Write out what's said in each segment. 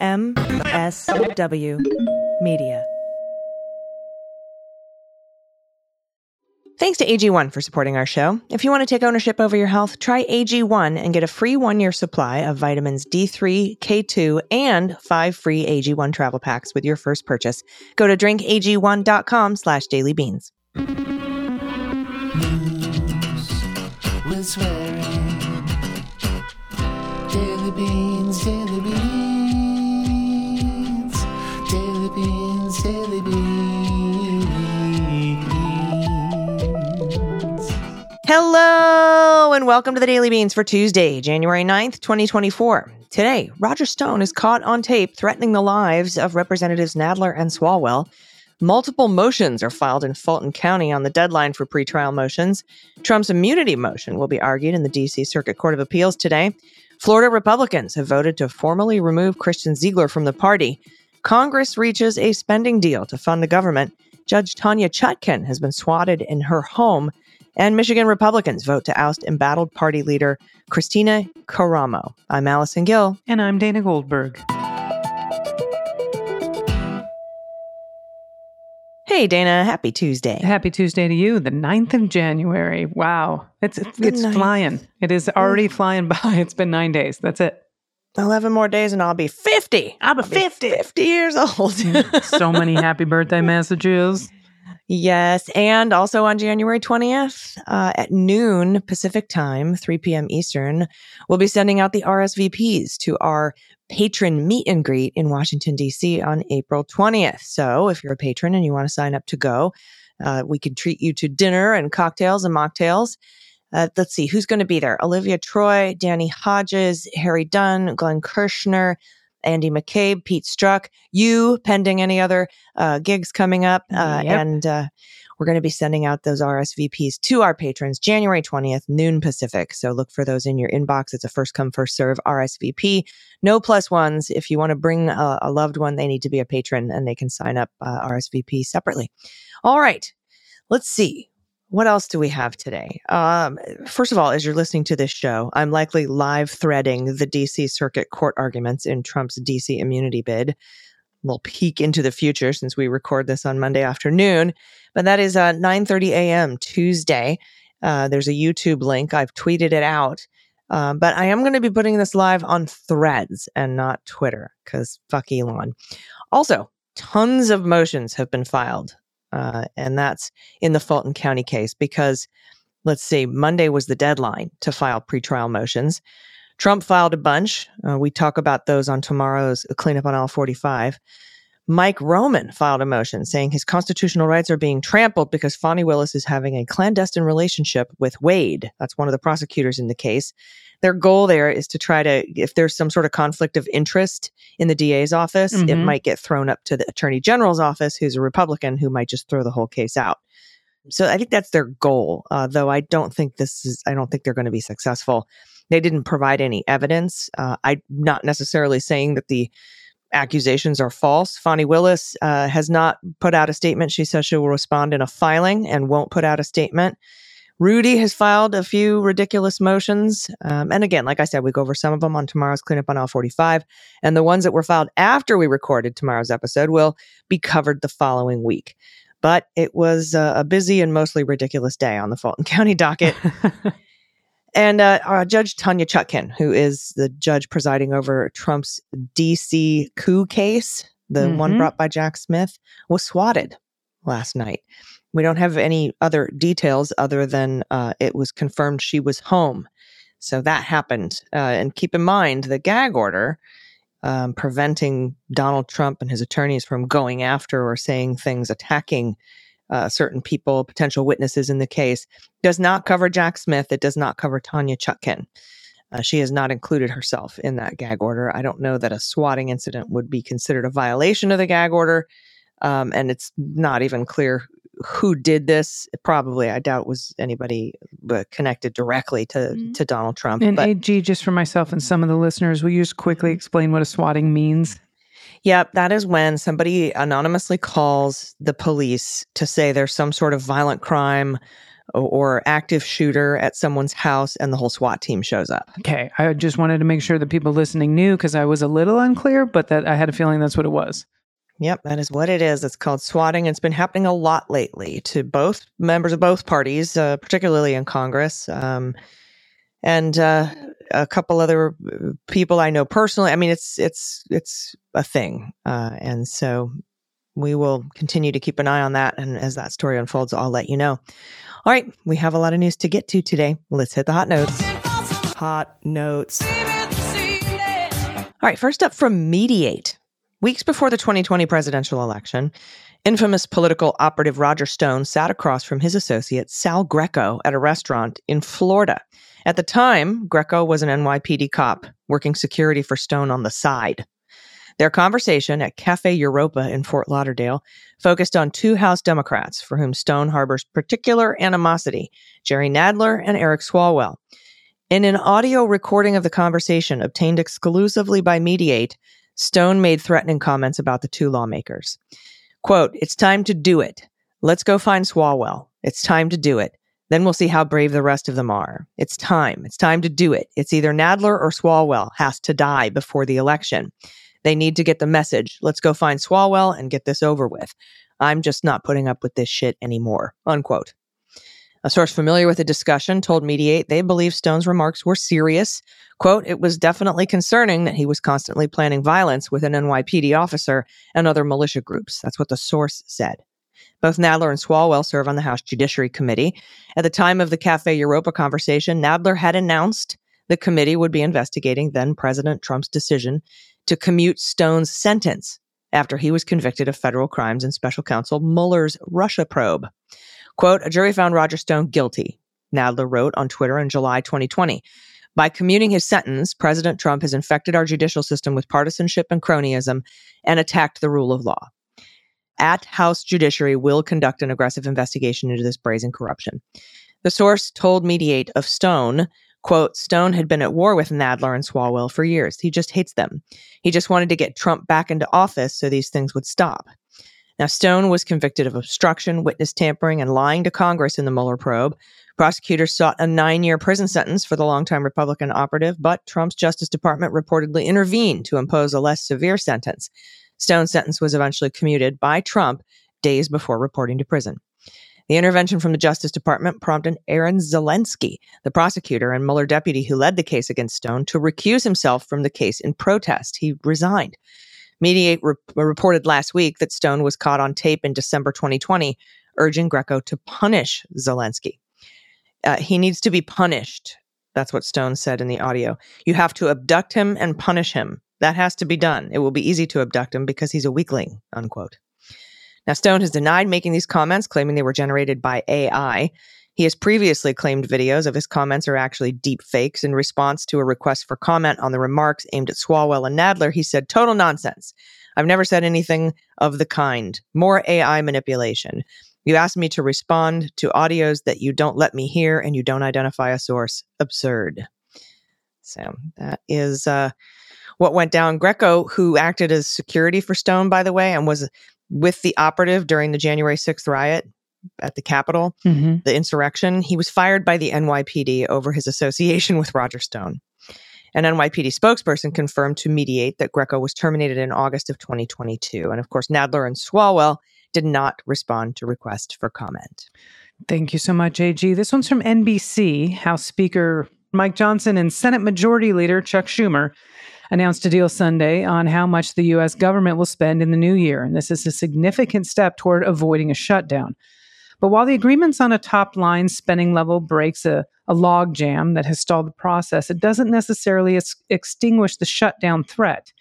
MSW Media. Thanks to AG1 for supporting our show. If you want to take ownership over your health, try AG1 and get a free 1-year supply of vitamins D3, K2, and 5 free AG1 travel packs with your first purchase. Go to drinkag1.com/dailybeans. News with swearing. Daily beans, daily beans. Daily beans, daily beans. Hello, and welcome to the Daily Beans for Tuesday, January 9th, 2024. Today, Roger Stone is caught on tape threatening the lives of Representatives Nadler and Swalwell. Multiple motions are filed in Fulton County on the deadline for pretrial motions. Trump's immunity motion will be argued in the DC Circuit Court of Appeals today. Florida Republicans have voted to formally remove Christian Ziegler from the party. Congress reaches a spending deal to fund the government. Judge Tanya Chutkan has been swatted in her home. And Michigan Republicans vote to oust embattled party leader Kristina Karamo. I'm Allison Gill. And I'm Dana Goldberg. Hey, Dana. Happy Tuesday. Happy Tuesday to you. The 9th of January. Wow. It's flying. It is already flying by. It's been 9 days. That's it. 11 more days and I'll be 50. I'll be 50 years old. So many happy birthday messages. Yes, and also on January 20th at noon Pacific time, 3 p.m. Eastern, we'll be sending out the RSVPs to our patron meet and greet in Washington, D.C. on April 20th. So if you're a patron and you want to sign up to go, we can treat you to dinner and cocktails and mocktails. Let's see, who's going to be there? Olivia Troy, Danny Hodges, Harry Dunn, Glenn Kirshner, Andy McCabe, Pete Strzok, you, pending any other gigs coming up. And we're going to be sending out those RSVPs to our patrons January 20th, noon Pacific. So look for those in your inbox. It's a first come, first serve RSVP. No plus ones. If you want to bring a loved one, they need to be a patron and they can sign up RSVP separately. All right. Let's see. What else do we have today? First of all, as you're listening to this show, I'm likely live threading the DC Circuit Court arguments in Trump's DC immunity bid. A little peek into the future since we record this on Monday afternoon. But that is 9:30 a.m. Tuesday. There's a YouTube link. I've tweeted it out. But I am going to be putting this live on Threads and not Twitter because fuck Elon. Also, tons of motions have been filed. And that's in the Fulton County case because, let's see, Monday was the deadline to file pretrial motions. Trump filed a bunch. We talk about those on tomorrow's Cleanup on Aisle 45. Mike Roman filed a motion saying his constitutional rights are being trampled because Fani Willis is having a clandestine relationship with Wade. That's one of the prosecutors in the case. Their goal there is to try to, if there's some sort of conflict of interest in the DA's office, it might get thrown up to the Attorney General's office, who's a Republican, who might just throw the whole case out. So I think that's their goal, though I don't think I don't think they're going to be successful. They didn't provide any evidence. I'm not necessarily saying that the accusations are false. Fani Willis has not put out a statement. She says she will respond in a filing and won't put out a statement. Rudy has filed a few ridiculous motions. And again, like I said, we go over some of them on tomorrow's Cleanup on Aisle 45. And the ones that were filed after we recorded tomorrow's episode will be covered the following week. But it was a busy and mostly ridiculous day on the Fulton County docket. And Judge Tanya Chutkan, who is the judge presiding over Trump's D.C. coup case, the one brought by Jack Smith, was swatted last night. We don't have any other details other than it was confirmed she was home. So that happened. And keep in mind, the gag order preventing Donald Trump and his attorneys from going after or saying things, attacking certain people, potential witnesses in the case, does not cover Jack Smith. It does not cover Tanya Chutkan. She has not included herself in that gag order. I don't know that a swatting incident would be considered a violation of the gag order. And it's not even clear who did this. Probably, I doubt, was anybody connected directly to Donald Trump. And AG, just for myself and some of the listeners, will you just quickly explain what a swatting means? Yep, that is when somebody anonymously calls the police to say there's some sort of violent crime or active shooter at someone's house and the whole SWAT team shows up. Okay. I just wanted to make sure that people listening knew because I was a little unclear, but that I had a feeling that's what it was. Yep, that is what it is. It's called swatting. It's been happening a lot lately to both members of both parties, particularly in Congress. And a couple other people I know personally. I mean, it's a thing. And so we will continue to keep an eye on that. And as that story unfolds, I'll let you know. All right. We have a lot of news to get to today. Let's hit the hot notes. Hot notes. All right. First up from Mediate. Weeks before the 2020 presidential election, infamous political operative Roger Stone sat across from his associate Sal Greco at a restaurant in Florida. At the time, Greco was an NYPD cop working security for Stone on the side. Their conversation at Cafe Europa in Fort Lauderdale focused on two House Democrats for whom Stone harbors particular animosity, Jerry Nadler and Eric Swalwell. In an audio recording of the conversation obtained exclusively by Mediate, Stone made threatening comments about the two lawmakers. Quote, "It's time to do it. Let's go find Swalwell. It's time to do it. Then we'll see how brave the rest of them are. It's time. It's time to do it. It's either Nadler or Swalwell has to die before the election. They need to get the message. Let's go find Swalwell and get this over with. I'm just not putting up with this shit anymore." Unquote. A source familiar with the discussion told Mediate they believe Stone's remarks were serious. Quote, "It was definitely concerning that he was constantly planning violence with an NYPD officer and other militia groups." That's what the source said. Both Nadler and Swalwell serve on the House Judiciary Committee. At the time of the Cafe Europa conversation, Nadler had announced the committee would be investigating then-President Trump's decision to commute Stone's sentence after he was convicted of federal crimes in special counsel Mueller's Russia probe. Quote, "A jury found Roger Stone guilty," Nadler wrote on Twitter in July 2020. "By commuting his sentence, President Trump has infected our judicial system with partisanship and cronyism and attacked the rule of law. At House Judiciary will conduct an aggressive investigation into this brazen corruption." The source told Mediate of Stone, quote, "Stone had been at war with Nadler and Swalwell for years. He just hates them. He just wanted to get Trump back into office so these things would stop." Now, Stone was convicted of obstruction, witness tampering, and lying to Congress in the Mueller probe. Prosecutors sought a 9-year prison sentence for the longtime Republican operative, but Trump's Justice Department reportedly intervened to impose a less severe sentence. Stone's sentence was eventually commuted by Trump days before reporting to prison. The intervention from the Justice Department prompted Aaron Zelensky, the prosecutor and Mueller deputy who led the case against Stone, to recuse himself from the case in protest. He resigned. Mediate reported last week that Stone was caught on tape in December 2020, urging Greco to punish Zelensky. He needs to be punished. That's what Stone said in the audio. "You have to abduct him and punish him. That has to be done. It will be easy to abduct him because he's a weakling," unquote. Now, Stone has denied making these comments, claiming they were generated by AI. He has previously claimed videos of his comments are actually deep fakes. In response to a request for comment on the remarks aimed at Swalwell and Nadler, he said, "Total nonsense. I've never said anything of the kind. More AI manipulation. You asked me to respond to audios that you don't let me hear and you don't identify a source. Absurd." So that is what went down. Greco, who acted as security for Stone, by the way, and was with the operative during the January 6th riot at the Capitol, the insurrection, he was fired by the NYPD over his association with Roger Stone. An NYPD spokesperson confirmed to Mediate that Greco was terminated in August of 2022. And of course, Nadler and Swalwell did not respond to request for comment. Thank you so much, AG. This one's from NBC. House Speaker Mike Johnson and Senate Majority Leader Chuck Schumer announced a deal Sunday on how much the U.S. government will spend in the new year. And this is a significant step toward avoiding a shutdown. But while the agreements on a top-line spending level breaks a logjam that has stalled the process, it doesn't necessarily extinguish the shutdown threat,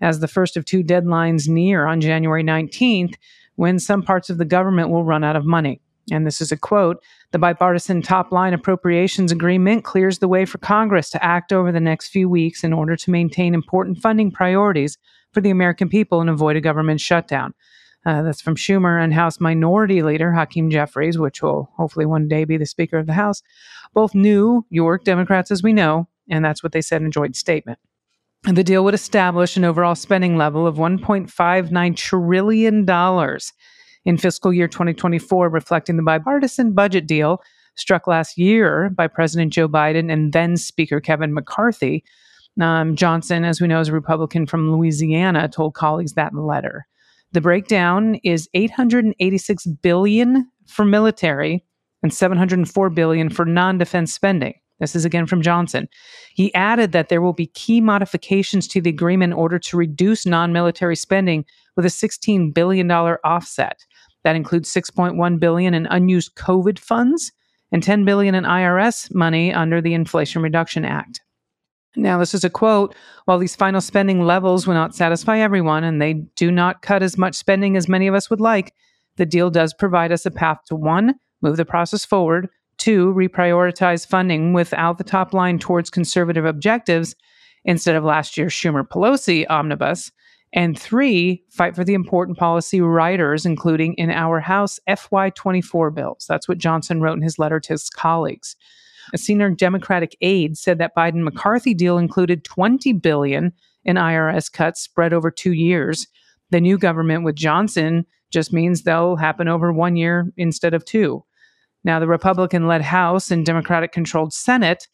as the first of two deadlines near on January 19th, when some parts of the government will run out of money. And this is a quote, "The bipartisan top-line appropriations agreement clears the way for Congress to act over the next few weeks in order to maintain important funding priorities for the American people and avoid a government shutdown." That's from Schumer and House Minority Leader Hakeem Jeffries, which will hopefully one day be the Speaker of the House. Both New York Democrats, as we know, and that's what they said in a joint statement. The deal would establish an overall spending level of $1.59 trillion in fiscal year 2024, reflecting the bipartisan budget deal struck last year by President Joe Biden and then Speaker Kevin McCarthy. Johnson, as we know, is a Republican from Louisiana, told colleagues that in a letter. The breakdown is $886 billion for military and $704 billion for non-defense spending. This is again from Johnson. He added that there will be key modifications to the agreement in order to reduce non-military spending with a $16 billion offset. That includes $6.1 billion in unused COVID funds and $10 billion in IRS money under the Inflation Reduction Act. Now, this is a quote, "While these final spending levels will not satisfy everyone and they do not cut as much spending as many of us would like, the deal does provide us a path to, one, move the process forward, two, reprioritize funding without the top line towards conservative objectives instead of last year's Schumer-Pelosi omnibus, and three, fight for the important policy riders, including in our House FY24 bills." That's what Johnson wrote in his letter to his colleagues. A senior Democratic aide said that Biden-McCarthy deal included $20 billion in IRS cuts spread over 2 years. The new government with Johnson just means they'll happen over 1 year instead of two. Now, the Republican-led House and Democratic-controlled Senate,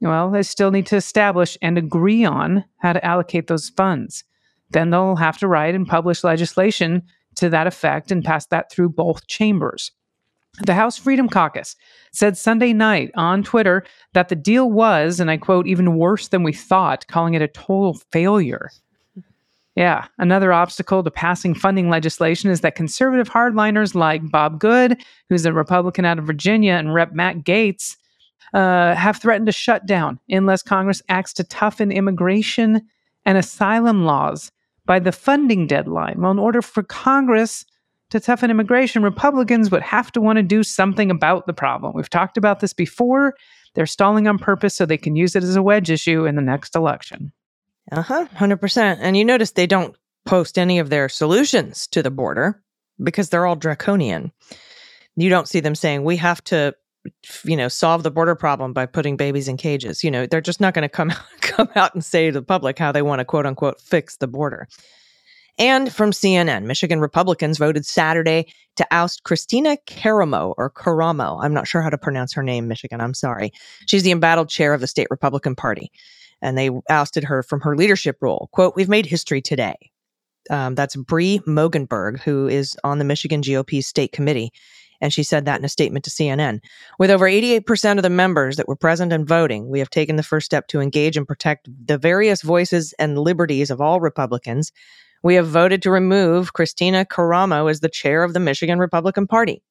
well, they still need to establish and agree on how to allocate those funds. Then they'll have to write and publish legislation to that effect and pass that through both chambers. The House Freedom Caucus said Sunday night on Twitter that the deal was, and I quote, "even worse than we thought," calling it a total failure. Yeah, another obstacle to passing funding legislation is that conservative hardliners like Bob Good, who's a Republican out of Virginia, and Rep. Matt Gaetz have threatened to shut down unless Congress acts to toughen immigration and asylum laws by the funding deadline. Well, in order for Congress to toughen immigration, Republicans would have to want to do something about the problem. We've talked about this before. They're stalling on purpose so they can use it as a wedge issue in the next election. 100%. And you notice they don't post any of their solutions to the border because they're all draconian. You don't see them saying, we have to, you know, solve the border problem by putting babies in cages. You know, they're just not going to come out and say to the public how they want to, quote unquote, fix the border. And from CNN, Michigan Republicans voted Saturday to oust Kristina Karamo, or Karamo. I'm not sure how to pronounce her name, Michigan. I'm sorry. She's the embattled chair of the state Republican Party. And they ousted her from her leadership role. Quote, "We've made history today." That's Bree Mogenberg, who is on the Michigan GOP state committee. And she said that in a statement to CNN. "With over 88% of the members that were present and voting, we have taken the first step to engage and protect the various voices and liberties of all Republicans. We have voted to remove Kristina Karamo as the chair of the Michigan Republican Party."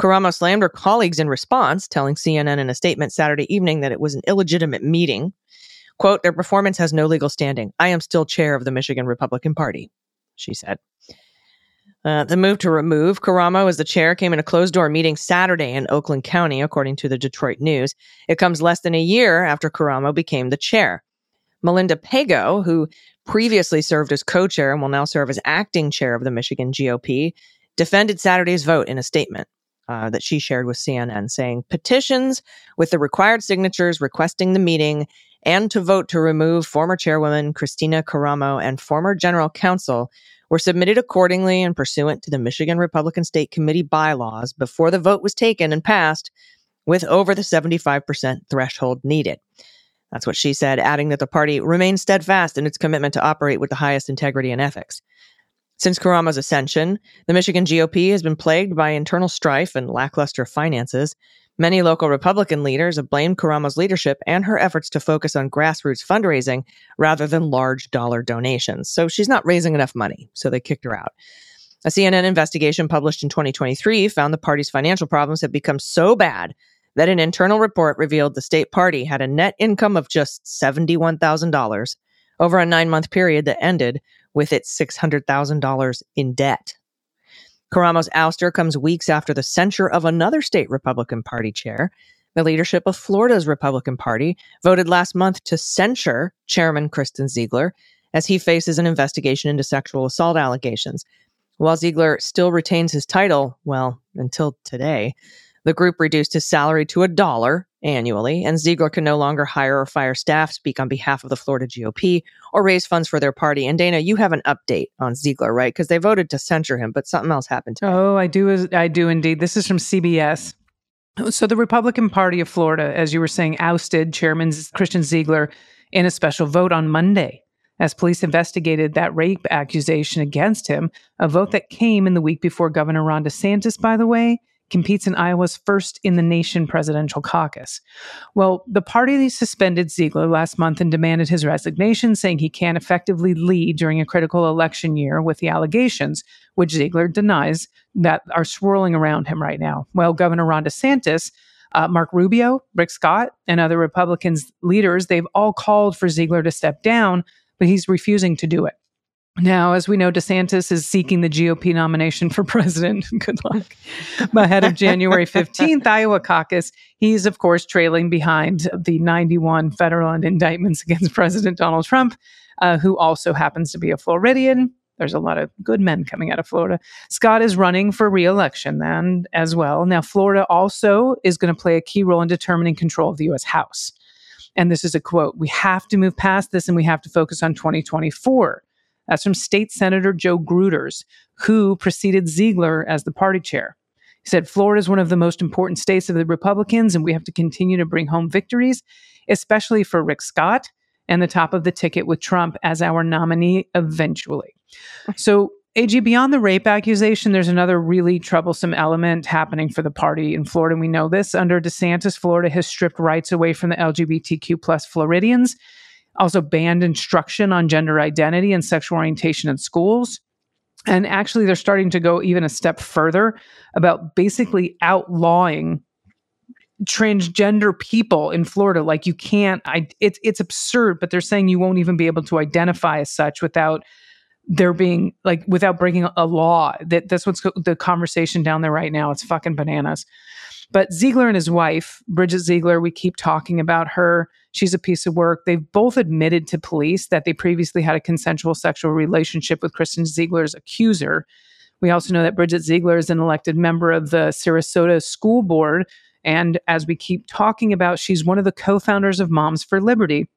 Karamo slammed her colleagues in response, telling CNN in a statement Saturday evening that it was an illegitimate meeting. Quote, "Their performance has no legal standing. I am still chair of the Michigan Republican Party," she said. The move to remove Karamo as the chair came in a closed-door meeting Saturday in Oakland County, according to the Detroit News. It comes less than a year after Karamo became the chair. Melinda Pago, who previously served as co-chair and will now serve as acting chair of the Michigan GOP, defended Saturday's vote in a statement that she shared with CNN, saying, "Petitions with the required signatures requesting the meeting and to vote to remove former chairwoman Kristina Karamo and former general counsel were submitted accordingly and pursuant to the Michigan Republican State Committee bylaws before the vote was taken and passed with over the 75% threshold needed." That's what she said, adding that the party remains steadfast in its commitment to operate with the highest integrity and ethics. Since Karamo's ascension, the Michigan GOP has been plagued by internal strife and lackluster finances. Many local Republican leaders have blamed Karamo's leadership and her efforts to focus on grassroots fundraising rather than large dollar donations. So she's not raising enough money, so they kicked her out. A CNN investigation published in 2023 found the party's financial problems had become so bad that an internal report revealed the state party had a net income of just $71,000 over a 9-month period that ended with its $600,000 in debt. Karamo's ouster comes weeks after the censure of another state Republican Party chair. The leadership of Florida's Republican Party voted last month to censure Chairman Christian Ziegler as he faces an investigation into sexual assault allegations. While Ziegler still retains his title, well, until today, the group reduced his salary to $1 annually, and Ziegler can no longer hire or fire staff, speak on behalf of the Florida GOP, or raise funds for their party. And Dana, you have an update on Ziegler, right? Because they voted to censure him, but something else happened to him. Oh, I do indeed. This is from CBS. So the Republican Party of Florida, as you were saying, ousted Chairman Christian Ziegler in a special vote on Monday as police investigated that rape accusation against him, a vote that came in the week before Governor Ron DeSantis, by the way, competes in Iowa's first-in-the-nation presidential caucus. Well, the party suspended Ziegler last month and demanded his resignation, saying he can't effectively lead during a critical election year with the allegations, which Ziegler denies, that are swirling around him right now. Well, Governor Ron DeSantis, Marco Rubio, Rick Scott, and other Republicans leaders, they've all called for Ziegler to step down, but he's refusing to do it. Now, as we know, DeSantis is seeking the GOP nomination for president. Good luck. Ahead of January 15th Iowa caucus, he's, of course, trailing behind the 91 federal indictments against President Donald Trump, who also happens to be a Floridian. There's a lot of good men coming out of Florida. Scott is running for re-election then as well. Now, Florida also is going to play a key role in determining control of the U.S. House. And this is a quote, "We have to move past this and we have to focus on 2024. That's from State Senator Joe Gruters, who preceded Ziegler as the party chair. He said, Florida is one of the most important states of the Republicans, and we have to continue to bring home victories, especially for Rick Scott and the top of the ticket with Trump as our nominee eventually. So, AG, beyond the rape accusation, there's another really troublesome element happening for the party in Florida. And we know this. Under DeSantis, Florida has stripped rights away from the LGBTQ plus Floridians, also banned instruction on gender identity and sexual orientation in schools. And actually, they're starting to go even a step further about basically outlawing transgender people in Florida. Like you can't, it's absurd, but they're saying you won't even be able to identify as such without there being, like, without breaking a law. That's what's the conversation down there right now. It's fucking bananas. But Ziegler and his wife, Bridget Ziegler, we keep talking about her. She's a piece of work. They've both admitted to police that they previously had a consensual sexual relationship with Christian Ziegler's accuser. We also know that Bridget Ziegler is an elected member of the Sarasota School Board. And as we keep talking about, she's one of the co-founders of Moms for Liberty,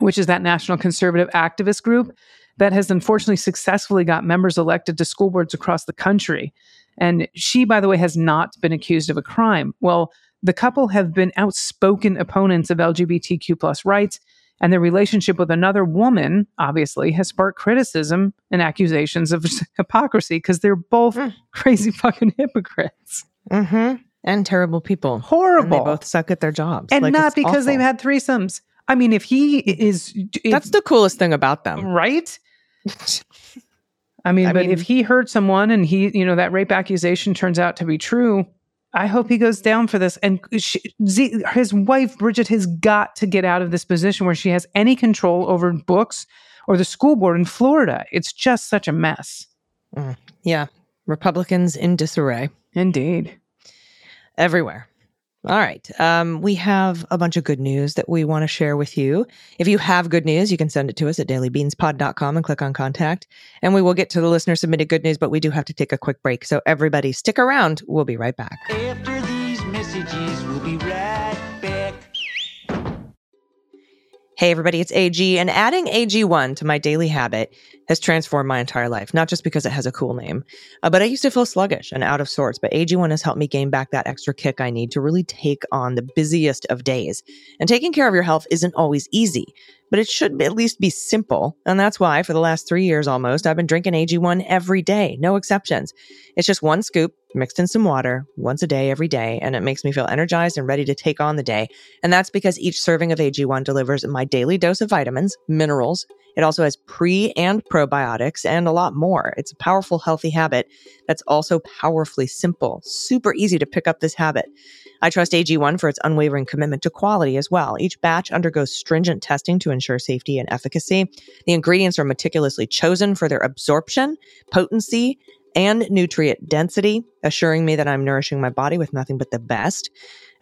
which is that national conservative activist group that has unfortunately successfully got members elected to school boards across the country. And she, by the way, has not been accused of a crime. Well, the couple have been outspoken opponents of LGBTQ plus rights, and their relationship with another woman, obviously, has sparked criticism and accusations of hypocrisy because they're both crazy fucking hypocrites. Mm-hmm. And terrible people. Horrible. And they both suck at their jobs. And like, not because awful. They've had threesomes. I mean, if he is... That's the coolest thing about them. Right? I mean, if he hurt someone and he, you know, that rape accusation turns out to be true, I hope he goes down for this. And his wife, Bridget, has got to get out of this position where she has any control over books or the school board in Florida. It's just such a mess. Yeah. Republicans in disarray. Indeed. Everywhere. All right. We have a bunch of good news that we want to share with you. If you have good news, you can send it to us at dailybeanspod.com and click on contact. And we will get to the listener submitted good news, but we do have to take a quick break. So everybody stick around. We'll be right back. After these messages, we'll be right back. Hey, everybody, it's AG. And adding AG1 to my daily habit has transformed my entire life, not just because it has a cool name, but I used to feel sluggish and out of sorts. But AG1 has helped me gain back that extra kick I need to really take on the busiest of days. And taking care of your health isn't always easy, but it should at least be simple. And that's why for the last 3 years almost, I've been drinking AG1 every day, no exceptions. It's just one scoop mixed in some water once a day, every day, and it makes me feel energized and ready to take on the day. And that's because each serving of AG1 delivers my daily dose of vitamins, minerals. It also has pre and probiotics and a lot more. It's a powerful, healthy habit that's also powerfully simple, super easy to pick up this habit. I trust AG1 for its unwavering commitment to quality as well. Each batch undergoes stringent testing to ensure safety and efficacy. The ingredients are meticulously chosen for their absorption, potency, and nutrient density, assuring me that I'm nourishing my body with nothing but the best.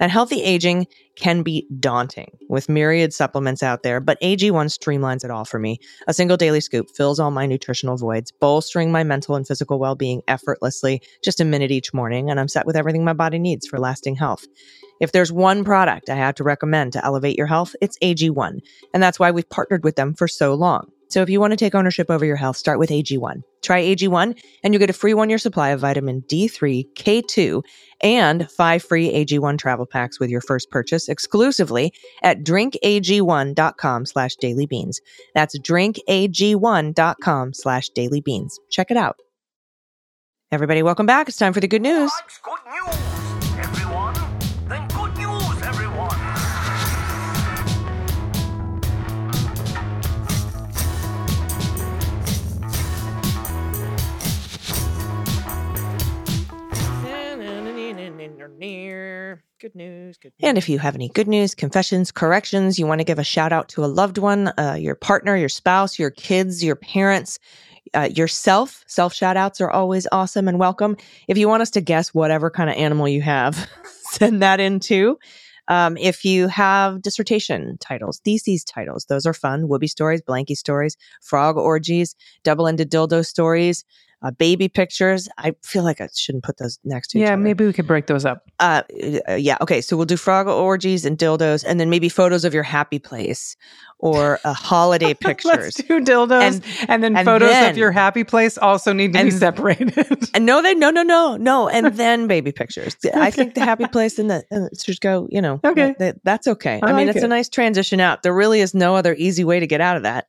And healthy aging can be daunting with myriad supplements out there, but AG1 streamlines it all for me. A single daily scoop fills all my nutritional voids, bolstering my mental and physical well-being effortlessly, just a minute each morning, and I'm set with everything my body needs for lasting health. If there's one product I have to recommend to elevate your health, it's AG1, and that's why we've partnered with them for so long. So if you want to take ownership over your health, start with AG1. Try AG1 and you'll get a free 1-year supply of vitamin D3, K2, and 5 free AG1 travel packs with your first purchase exclusively at drinkag1.com/dailybeans. That's drinkag1.com/dailybeans. Check it out. Everybody, welcome back. It's time for the good news. That's good news. Good news, good news. And if you have any good news, confessions, corrections, you want to give a shout out to a loved one, your partner, your spouse, your kids, your parents, yourself, self-shout outs are always awesome and welcome. If you want us to guess whatever kind of animal you have, send that in too. If you have dissertation titles, theses titles, those are fun. Whoopee stories, blankie stories, frog orgies, double-ended dildo stories, baby pictures. I feel like I shouldn't put those next to each other. Yeah, maybe we could break those up. Yeah, okay. So we'll do frog orgies and dildos, and then maybe photos of your happy place or holiday pictures. Let's do dildos, and then photos of your happy place also need to be separated. And no. And then baby pictures. Okay. I think the happy place and should go. You know, okay, that's okay. I mean, it's a nice transition out. There really is no other easy way to get out of that.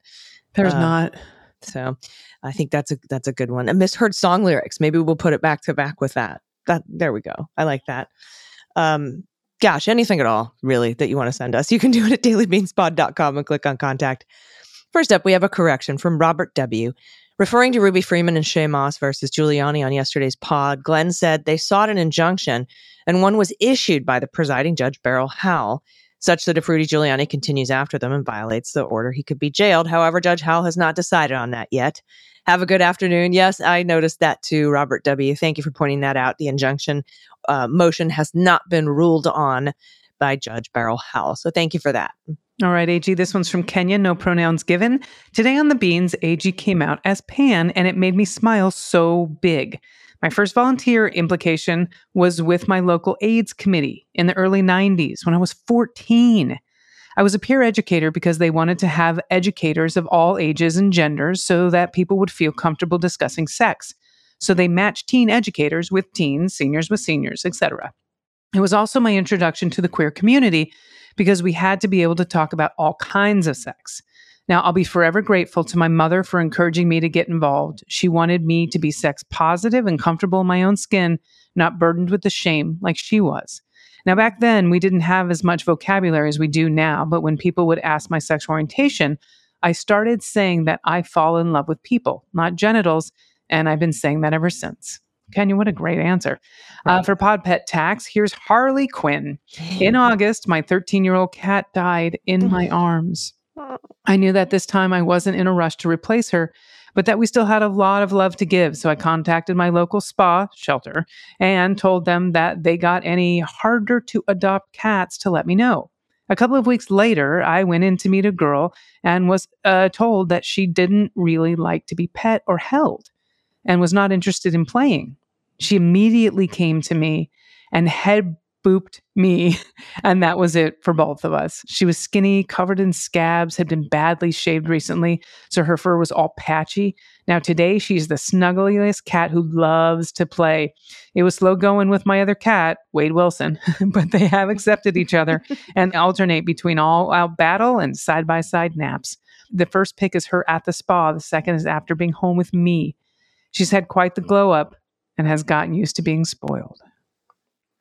There's not. So I think that's a good one. A misheard song lyrics. Maybe we'll put it back to back with that. There we go. I like that. Gosh, anything at all, really, that you want to send us, you can do it at dailybeanspod.com and click on contact. First up, we have a correction from Robert W. Referring to Ruby Freeman and Shea Moss versus Giuliani on yesterday's pod, Glenn said they sought an injunction and one was issued by the presiding judge, Beryl Howell, such that if Rudy Giuliani continues after them and violates the order, he could be jailed. However, Judge Howell has not decided on that yet. Have a good afternoon. Yes, I noticed that too, Robert W. Thank you for pointing that out. The injunction motion has not been ruled on by Judge Beryl Howell. So thank you for that. All right, AG, this one's from Kenya, no pronouns given. Today on The Beans, AG came out as pan, and it made me smile so big. My first volunteer implication was with my local AIDS committee in the early 90s when I was 14. I was a peer educator because they wanted to have educators of all ages and genders so that people would feel comfortable discussing sex. So they matched teen educators with teens, seniors with seniors, etc. It was also my introduction to the queer community because we had to be able to talk about all kinds of sex. Now, I'll be forever grateful to my mother for encouraging me to get involved. She wanted me to be sex positive and comfortable in my own skin, not burdened with the shame like she was. Now, back then, we didn't have as much vocabulary as we do now, but when people would ask my sexual orientation, I started saying that I fall in love with people, not genitals, and I've been saying that ever since. Kenya, what a great answer. Right. For Pod Pet Tax, here's Harley Quinn. In August, my 13-year-old cat died in my arms. I knew that this time I wasn't in a rush to replace her, but that we still had a lot of love to give. So I contacted my local spa shelter and told them that they got any harder to adopt cats to let me know. A couple of weeks later, I went in to meet a girl and was told that she didn't really like to be pet or held and was not interested in playing. She immediately came to me and head booped me, and that was it for both of us. She was skinny, covered in scabs, had been badly shaved recently, so her fur was all patchy. Now today, she's the snuggliest cat who loves to play. It was slow going with my other cat, Wade Wilson, but they have accepted each other and alternate between all-out battle and side-by-side naps. The first pick is her at the spa. The second is after being home with me. She's had quite the glow-up and has gotten used to being spoiled.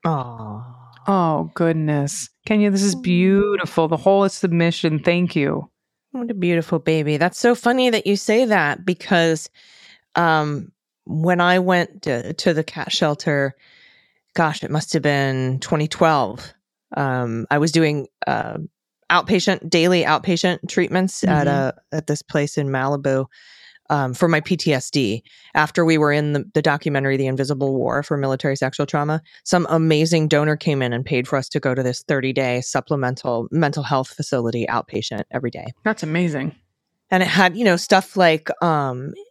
Oh, goodness. Kenya, this is beautiful. The whole submission. Thank you. What a beautiful baby. That's so funny that you say that because when I went to the cat shelter, gosh, it must have been 2012. I was doing daily outpatient treatments at this place in Malibu. For my PTSD, after we were in the documentary, The Invisible War for Military Sexual Trauma, some amazing donor came in and paid for us to go to this 30-day supplemental mental health facility outpatient every day. That's amazing. And it had, stuff like EMDR,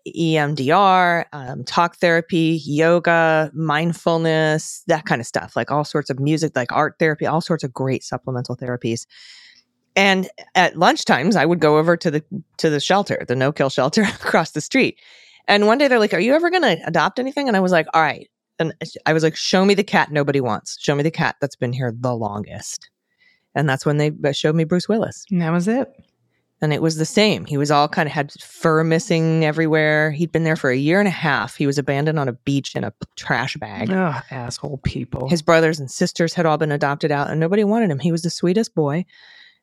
talk therapy, yoga, mindfulness, that kind of stuff, like all sorts of music, like art therapy, all sorts of great supplemental therapies. And at lunchtimes, I would go over to the shelter, the no-kill shelter across the street. And one day they're like, are you ever going to adopt anything? And I was like, all right. And I was like, show me the cat nobody wants. Show me the cat that's been here the longest. And that's when they showed me Bruce Willis. And that was it. And it was the same. He was all kind of had fur missing everywhere. He'd been there for a year and a half. He was abandoned on a beach in a trash bag. Oh, asshole people. His brothers and sisters had all been adopted out and nobody wanted him. He was the sweetest boy.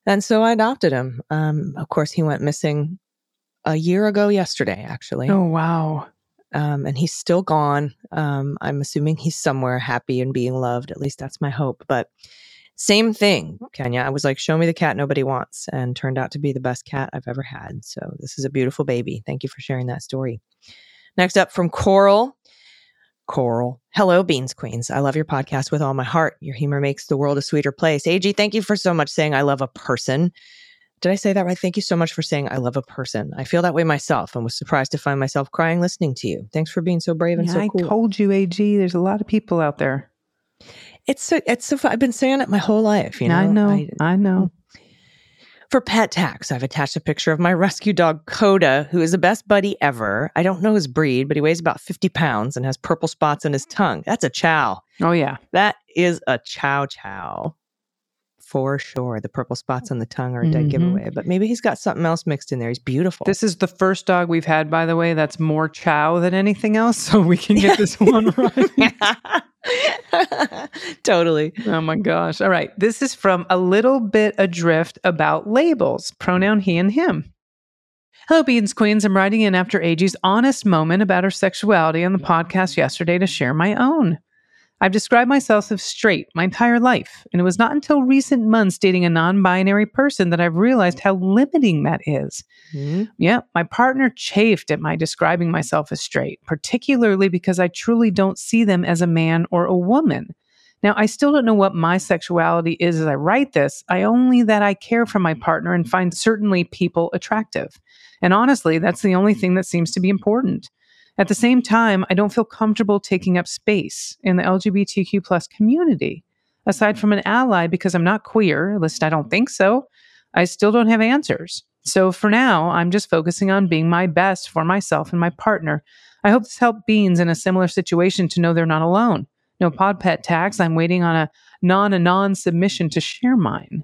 And so I adopted him. Of course, he went missing a year ago yesterday, actually. Oh, wow. And he's still gone. I'm assuming he's somewhere happy and being loved. At least that's my hope. But same thing, Kenya. I was like, show me the cat nobody wants, and turned out to be the best cat I've ever had. So this is a beautiful baby. Thank you for sharing that story. Next up from Coral. Coral. Hello, Beans Queens. I love your podcast with all my heart. Your humor makes the world a sweeter place. AG, thank you for so much saying I love a person. Did I say that right? Thank you so much for saying I love a person. I feel that way myself and was surprised to find myself crying listening to you. Thanks for being so brave and so cool. I told you, AG, there's a lot of people out there. It's so I've been saying it my whole life, you know. I know. For pet tax, I've attached a picture of my rescue dog, Coda, who is the best buddy ever. I don't know his breed, but he weighs about 50 pounds and has purple spots on his tongue. That's a chow. Oh, yeah. That is a chow. For sure. The purple spots on the tongue are a dead giveaway, but maybe he's got something else mixed in there. He's beautiful. This is the first dog we've had, by the way, that's more chow than anything else, so we can get this one right. Totally. Oh my gosh. All right. This is from A Little Bit Adrift About Labels, pronoun he and him. Hello, Beans Queens. I'm writing in after AG's honest moment about her sexuality on the podcast yesterday to share my own. I've described myself as straight my entire life, and it was not until recent months dating a non-binary person that I've realized how limiting that is. Mm-hmm. Yeah, my partner chafed at my describing myself as straight, particularly because I truly don't see them as a man or a woman. Now, I still don't know what my sexuality is as I write this. I only that I care for my partner and find certainly people attractive. And honestly, that's the only thing that seems to be important. At the same time, I don't feel comfortable taking up space in the LGBTQ plus community. Aside from an ally, because I'm not queer, at least I don't think so, I still don't have answers. So for now, I'm just focusing on being my best for myself and my partner. I hope this helped Beans in a similar situation to know they're not alone. No pod pet tax. I'm waiting on a non submission to share mine.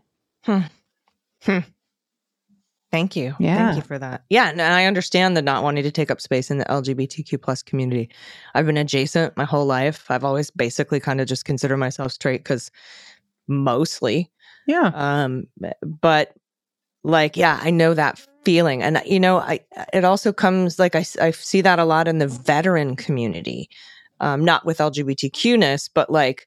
Thank you. Yeah. Thank you for that. Yeah. And I understand the not wanting to take up space in the LGBTQ plus community. I've been adjacent my whole life. I've always basically kind of just considered myself straight because mostly. Yeah. But like, yeah, I know that feeling. And, you know, it also comes like I see that a lot in the veteran community, not with LGBTQ-ness, but like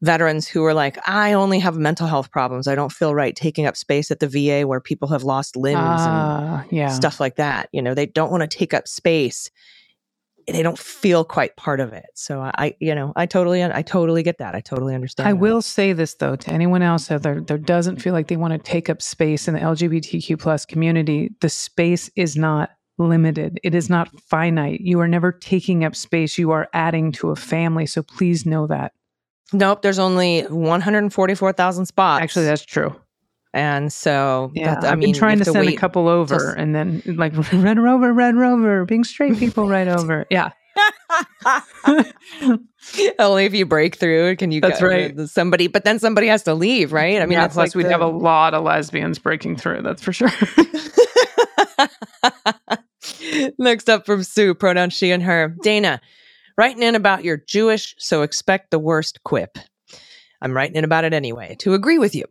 veterans who are like, I only have mental health problems. I don't feel right taking up space at the VA where people have lost limbs and stuff like that. You know, they don't want to take up space. They don't feel quite part of it. So I totally get that. I totally understand. I will say this though, to anyone else that there doesn't feel like they want to take up space in the LGBTQ plus community, the space is not limited. It is not finite. You are never taking up space. You are adding to a family. So please know that. Nope, there's only 144,000 spots. Actually, that's true. And so, yeah, I've been trying to send a couple over and then, like, Red Rover, being straight people right over. Yeah. Only if you break through can you get somebody, but then somebody has to leave, right? I mean, yeah, that's plus like we'd have a lot of lesbians breaking through, that's for sure. Next up from Sue, pronoun she and her. Dana, writing in about your Jewish, so expect the worst quip. I'm writing in about it anyway, to agree with you.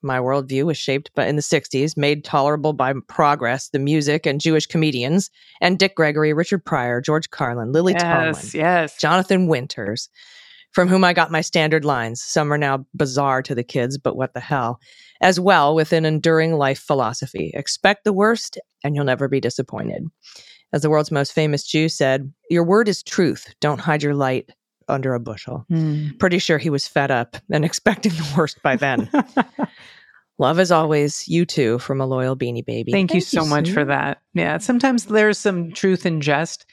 My worldview was shaped in the 60s, made tolerable by progress, the music, and Jewish comedians, and Dick Gregory, Richard Pryor, George Carlin, Lily Tomlin, Jonathan Winters, from whom I got my standard lines. Some are now bizarre to the kids, but what the hell. As well, with an enduring life philosophy. Expect the worst, and you'll never be disappointed. As the world's most famous Jew said, your word is truth. Don't hide your light under a bushel. Pretty sure he was fed up and expecting the worst by then. Love as always, you too, from a loyal Beanie Baby. Thank you so much for that. Yeah, sometimes there's some truth in jest.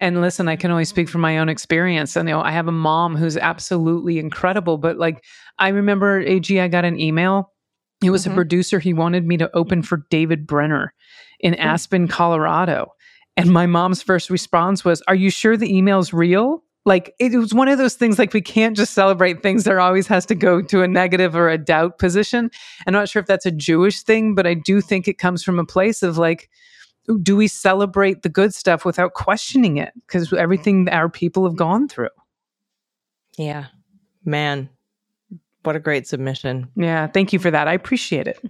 And listen, I can only speak from my own experience. And, you know, I have a mom who's absolutely incredible. But like, I remember, AG, I got an email He was a producer. He wanted me to open for David Brenner in Aspen, Colorado. And my mom's first response was, "Are you sure the email's real?" Like, it was one of those things, like, we can't just celebrate things. There always has to go to a negative or a doubt position. I'm not sure if that's a Jewish thing, but I do think it comes from a place of, like, do we celebrate the good stuff without questioning it? Because everything our people have gone through. Yeah, man, what a great submission. Yeah, thank you for that. I appreciate it.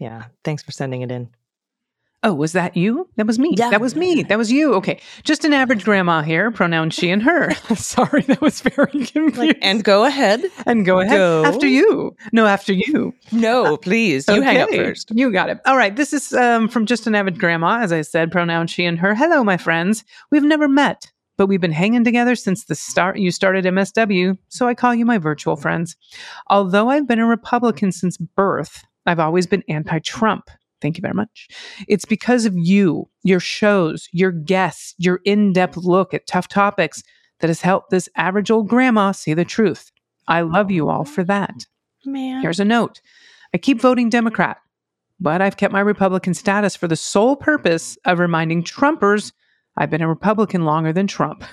Yeah, thanks for sending it in. Oh, was that you? That was me. Yeah. That was me. That was you. Okay. Just an average grandma here. Pronoun she and her. Sorry, that was very confusing. Like, and go ahead. And go ahead. Go. After you. No, after you. No, please. You hang up first. You got it. All right. This is from Just an Average Grandma. As I said, pronoun she and her. Hello, my friends. We've never met, but we've been hanging together since the start. You started MSW, so I call you my virtual friends. Although I've been a Republican since birth, I've always been anti-Trump. Thank you very much. It's because of you, your shows, your guests, your in-depth look at tough topics that has helped this average old grandma see the truth. I love you all for that. Man. Here's a note. I keep voting Democrat, but I've kept my Republican status for the sole purpose of reminding Trumpers I've been a Republican longer than Trump.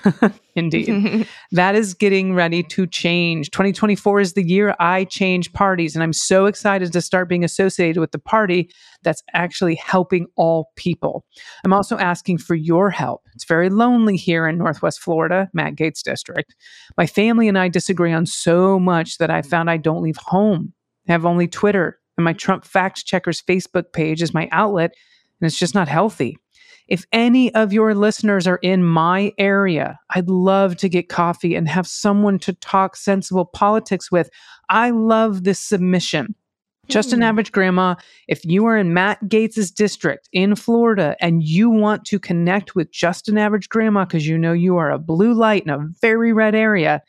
Indeed. That is getting ready to change. 2024 is the year I change parties, and I'm so excited to start being associated with the party that's actually helping all people. I'm also asking for your help. It's very lonely here in Northwest Florida, Matt Gaetz district. My family and I disagree on so much that I found I don't leave home. I have only Twitter, and my Trump Fact Checkers Facebook page is my outlet, and it's just not healthy. If any of your listeners are in my area, I'd love to get coffee and have someone to talk sensible politics with. I love this submission. Just an average grandma, if you are in Matt Gaetz's district in Florida and you want to connect with Just an Average Grandma because you know you are a blue light in a very red area,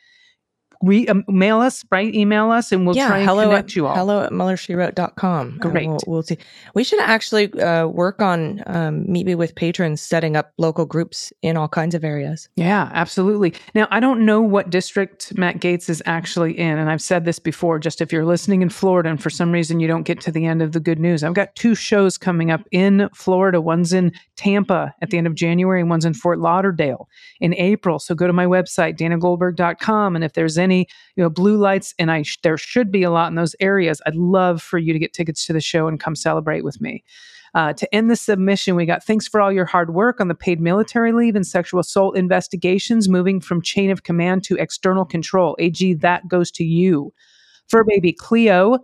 mail us, right? Email us, and we'll try and connect you all. Hello at MullerSheWrote.com. Great. We'll see. We should actually work on Meet Me With Patrons setting up local groups in all kinds of areas. Yeah, absolutely. Now, I don't know what district Matt Gaetz is actually in, and I've said this before, just if you're listening in Florida and for some reason you don't get to the end of the good news, I've got two shows coming up in Florida. One's in Tampa at the end of January, and one's in Fort Lauderdale in April. So go to my website, DanaGoldberg.com, and if there's any, you know, blue lights, and there should be a lot in those areas, I'd love for you to get tickets to the show and come celebrate with me. To end the submission, we got thanks for all your hard work on the paid military leave and sexual assault investigations, moving from chain of command to external control. AG, that goes to you. Fur baby Chloe,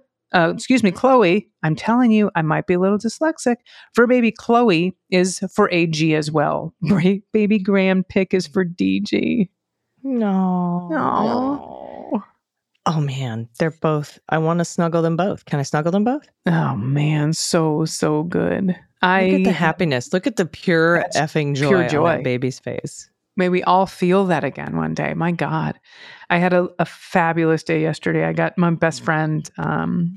I'm telling you, I might be a little dyslexic. Fur baby Chloe is for AG as well. Baby Graham Pick is for DG. No. Oh, man. They're both. I want to snuggle them both. Can I snuggle them both? Oh, man. So good. Look at the happiness. Look at the pure effing joy, on that baby's face. May we all feel that again one day. My God. I had a fabulous day yesterday. I got my best friend.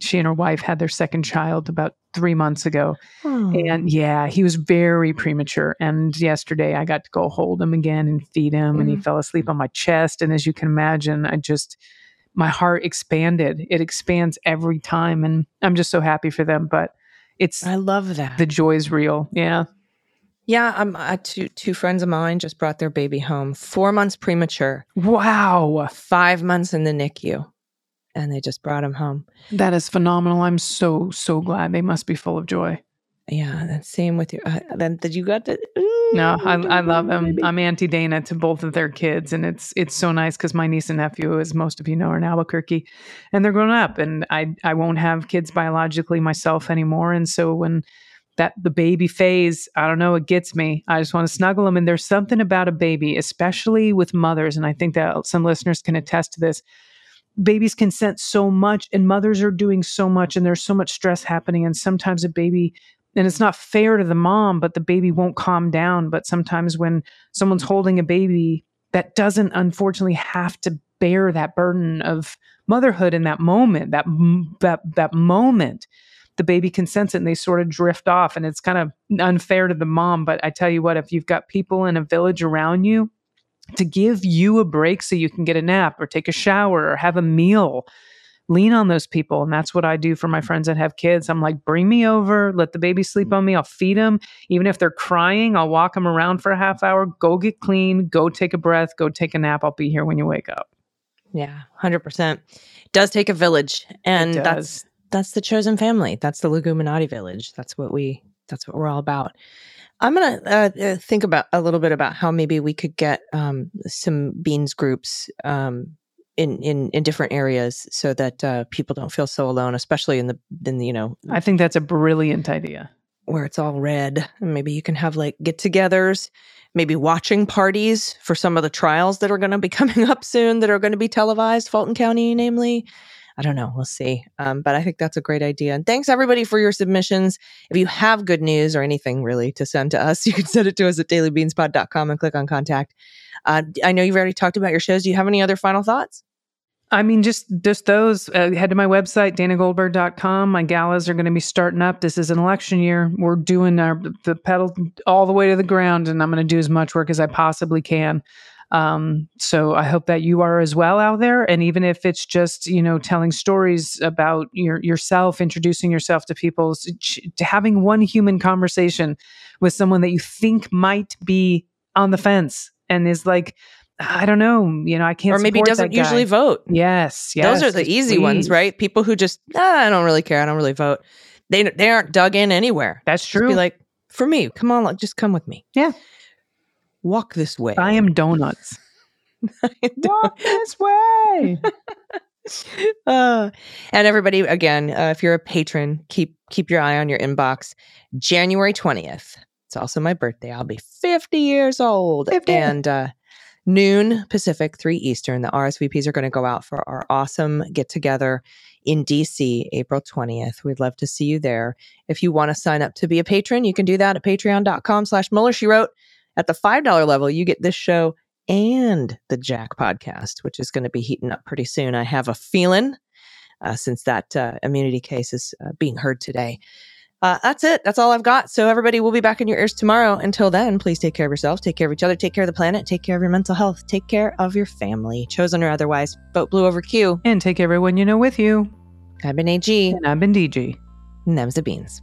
She and her wife had their second child about 3 months ago. Oh. And yeah, he was very premature. And yesterday I got to go hold him again and feed him. Mm. And he fell asleep on my chest. And as you can imagine, my heart expanded. It expands every time. And I'm just so happy for them. But I love that. The joy is real. Yeah. Yeah, two friends of mine just brought their baby home, 4 months premature. Wow. 5 months in the NICU, and they just brought him home. That is phenomenal. I'm so, so glad. They must be full of joy. Yeah, and same with you. Then did you got the? No, I love them. Baby. I'm Auntie Dana to both of their kids, and it's so nice because my niece and nephew, as most of you know, are in Albuquerque, and they're grown up, and I won't have kids biologically myself anymore, and so when. That the baby phase, I don't know, it gets me. I just want to snuggle them. And there's something about a baby, especially with mothers. And I think that some listeners can attest to this. Babies can sense so much, and mothers are doing so much, and there's so much stress happening. And sometimes a baby, and it's not fair to the mom, but the baby won't calm down. But sometimes when someone's holding a baby that doesn't unfortunately have to bear that burden of motherhood in that moment, that moment, the baby can sense it and they sort of drift off, and it's kind of unfair to the mom. But I tell you what, if you've got people in a village around you to give you a break so you can get a nap or take a shower or have a meal lean on those people. And that's what I do for my friends that have kids. I'm like, bring me over, let the baby sleep on me. I'll feed them. Even if they're crying, I'll walk them around for a half hour, go get clean, go take a breath, go take a nap. I'll be here when you wake up. Yeah, 100%. It does take a village. And that's the chosen family. That's the Leguminati village. That's what we're all about. I'm going to think about a little bit about how maybe we could get some beans groups in different areas so that people don't feel so alone, especially in the, you know. I think that's a brilliant idea. Where it's all red. Maybe you can have like get-togethers, maybe watching parties for some of the trials that are going to be coming up soon that are going to be televised, Fulton County namely. I don't know. We'll see. But I think that's a great idea. And thanks everybody for your submissions. If you have good news or anything really to send to us, you can send it to us at dailybeanspod.com and click on contact. I know you've already talked about your shows. Do you have any other final thoughts? I mean, just those. Head to my website, danagoldberg.com. My galas are going to be starting up. This is an election year. We're doing the pedal all the way to the ground, and I'm going to do as much work as I possibly can. So I hope that you are as well out there. And even if it's just, you know, telling stories about yourself, introducing yourself to people, to having one human conversation with someone that you think might be on the fence and is like, I don't know, you know, I can't. Or maybe doesn't usually vote. Yes. Those are the easy ones, right? People who just, I don't really care. I don't really vote. They aren't dug in anywhere. That's true. Just be like, for me, come on, just come with me. Yeah. Walk this way. I am donuts. Walk this way. And everybody, again, if you're a patron, keep your eye on your inbox. January 20th. It's also my birthday. I'll be 50 years old. 50. And noon Pacific, 3 Eastern. The RSVPs are going to go out for our awesome get-together in DC, April 20th. We'd love to see you there. If you want to sign up to be a patron, you can do that at patreon.com/MullerSheWrote. At the $5 level, you get this show and the Jack podcast, which is going to be heating up pretty soon. I have a feeling since that immunity case is being heard today. That's it. That's all I've got. So everybody, we'll be back in your ears tomorrow. Until then, please take care of yourself. Take care of each other. Take care of the planet. Take care of your mental health. Take care of your family, chosen or otherwise. Vote blue over Q. And take everyone you know with you. I've been AG. And I've been DG. And them's the beans.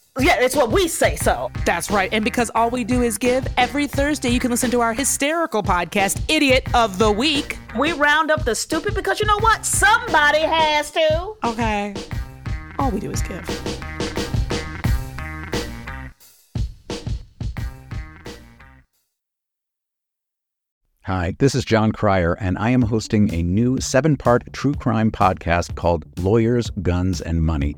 Yeah, it's what we say so. That's right. And because all we do is give, every Thursday you can listen to our hysterical podcast, Idiot of the Week. We round up the stupid because you know what? Somebody has to. Okay. All we do is give. Hi, this is John Cryer, and I am hosting a new 7-part true crime podcast called Lawyers, Guns, and Money.